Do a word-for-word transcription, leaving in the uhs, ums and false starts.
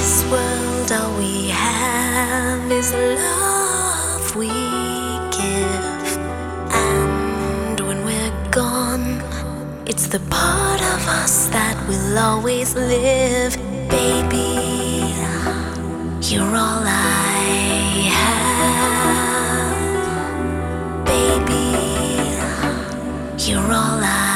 this world, all we have is love we give, and when we're gone, it's the part of us that will always live. Baby, you're all I have. Baby, you're all I have.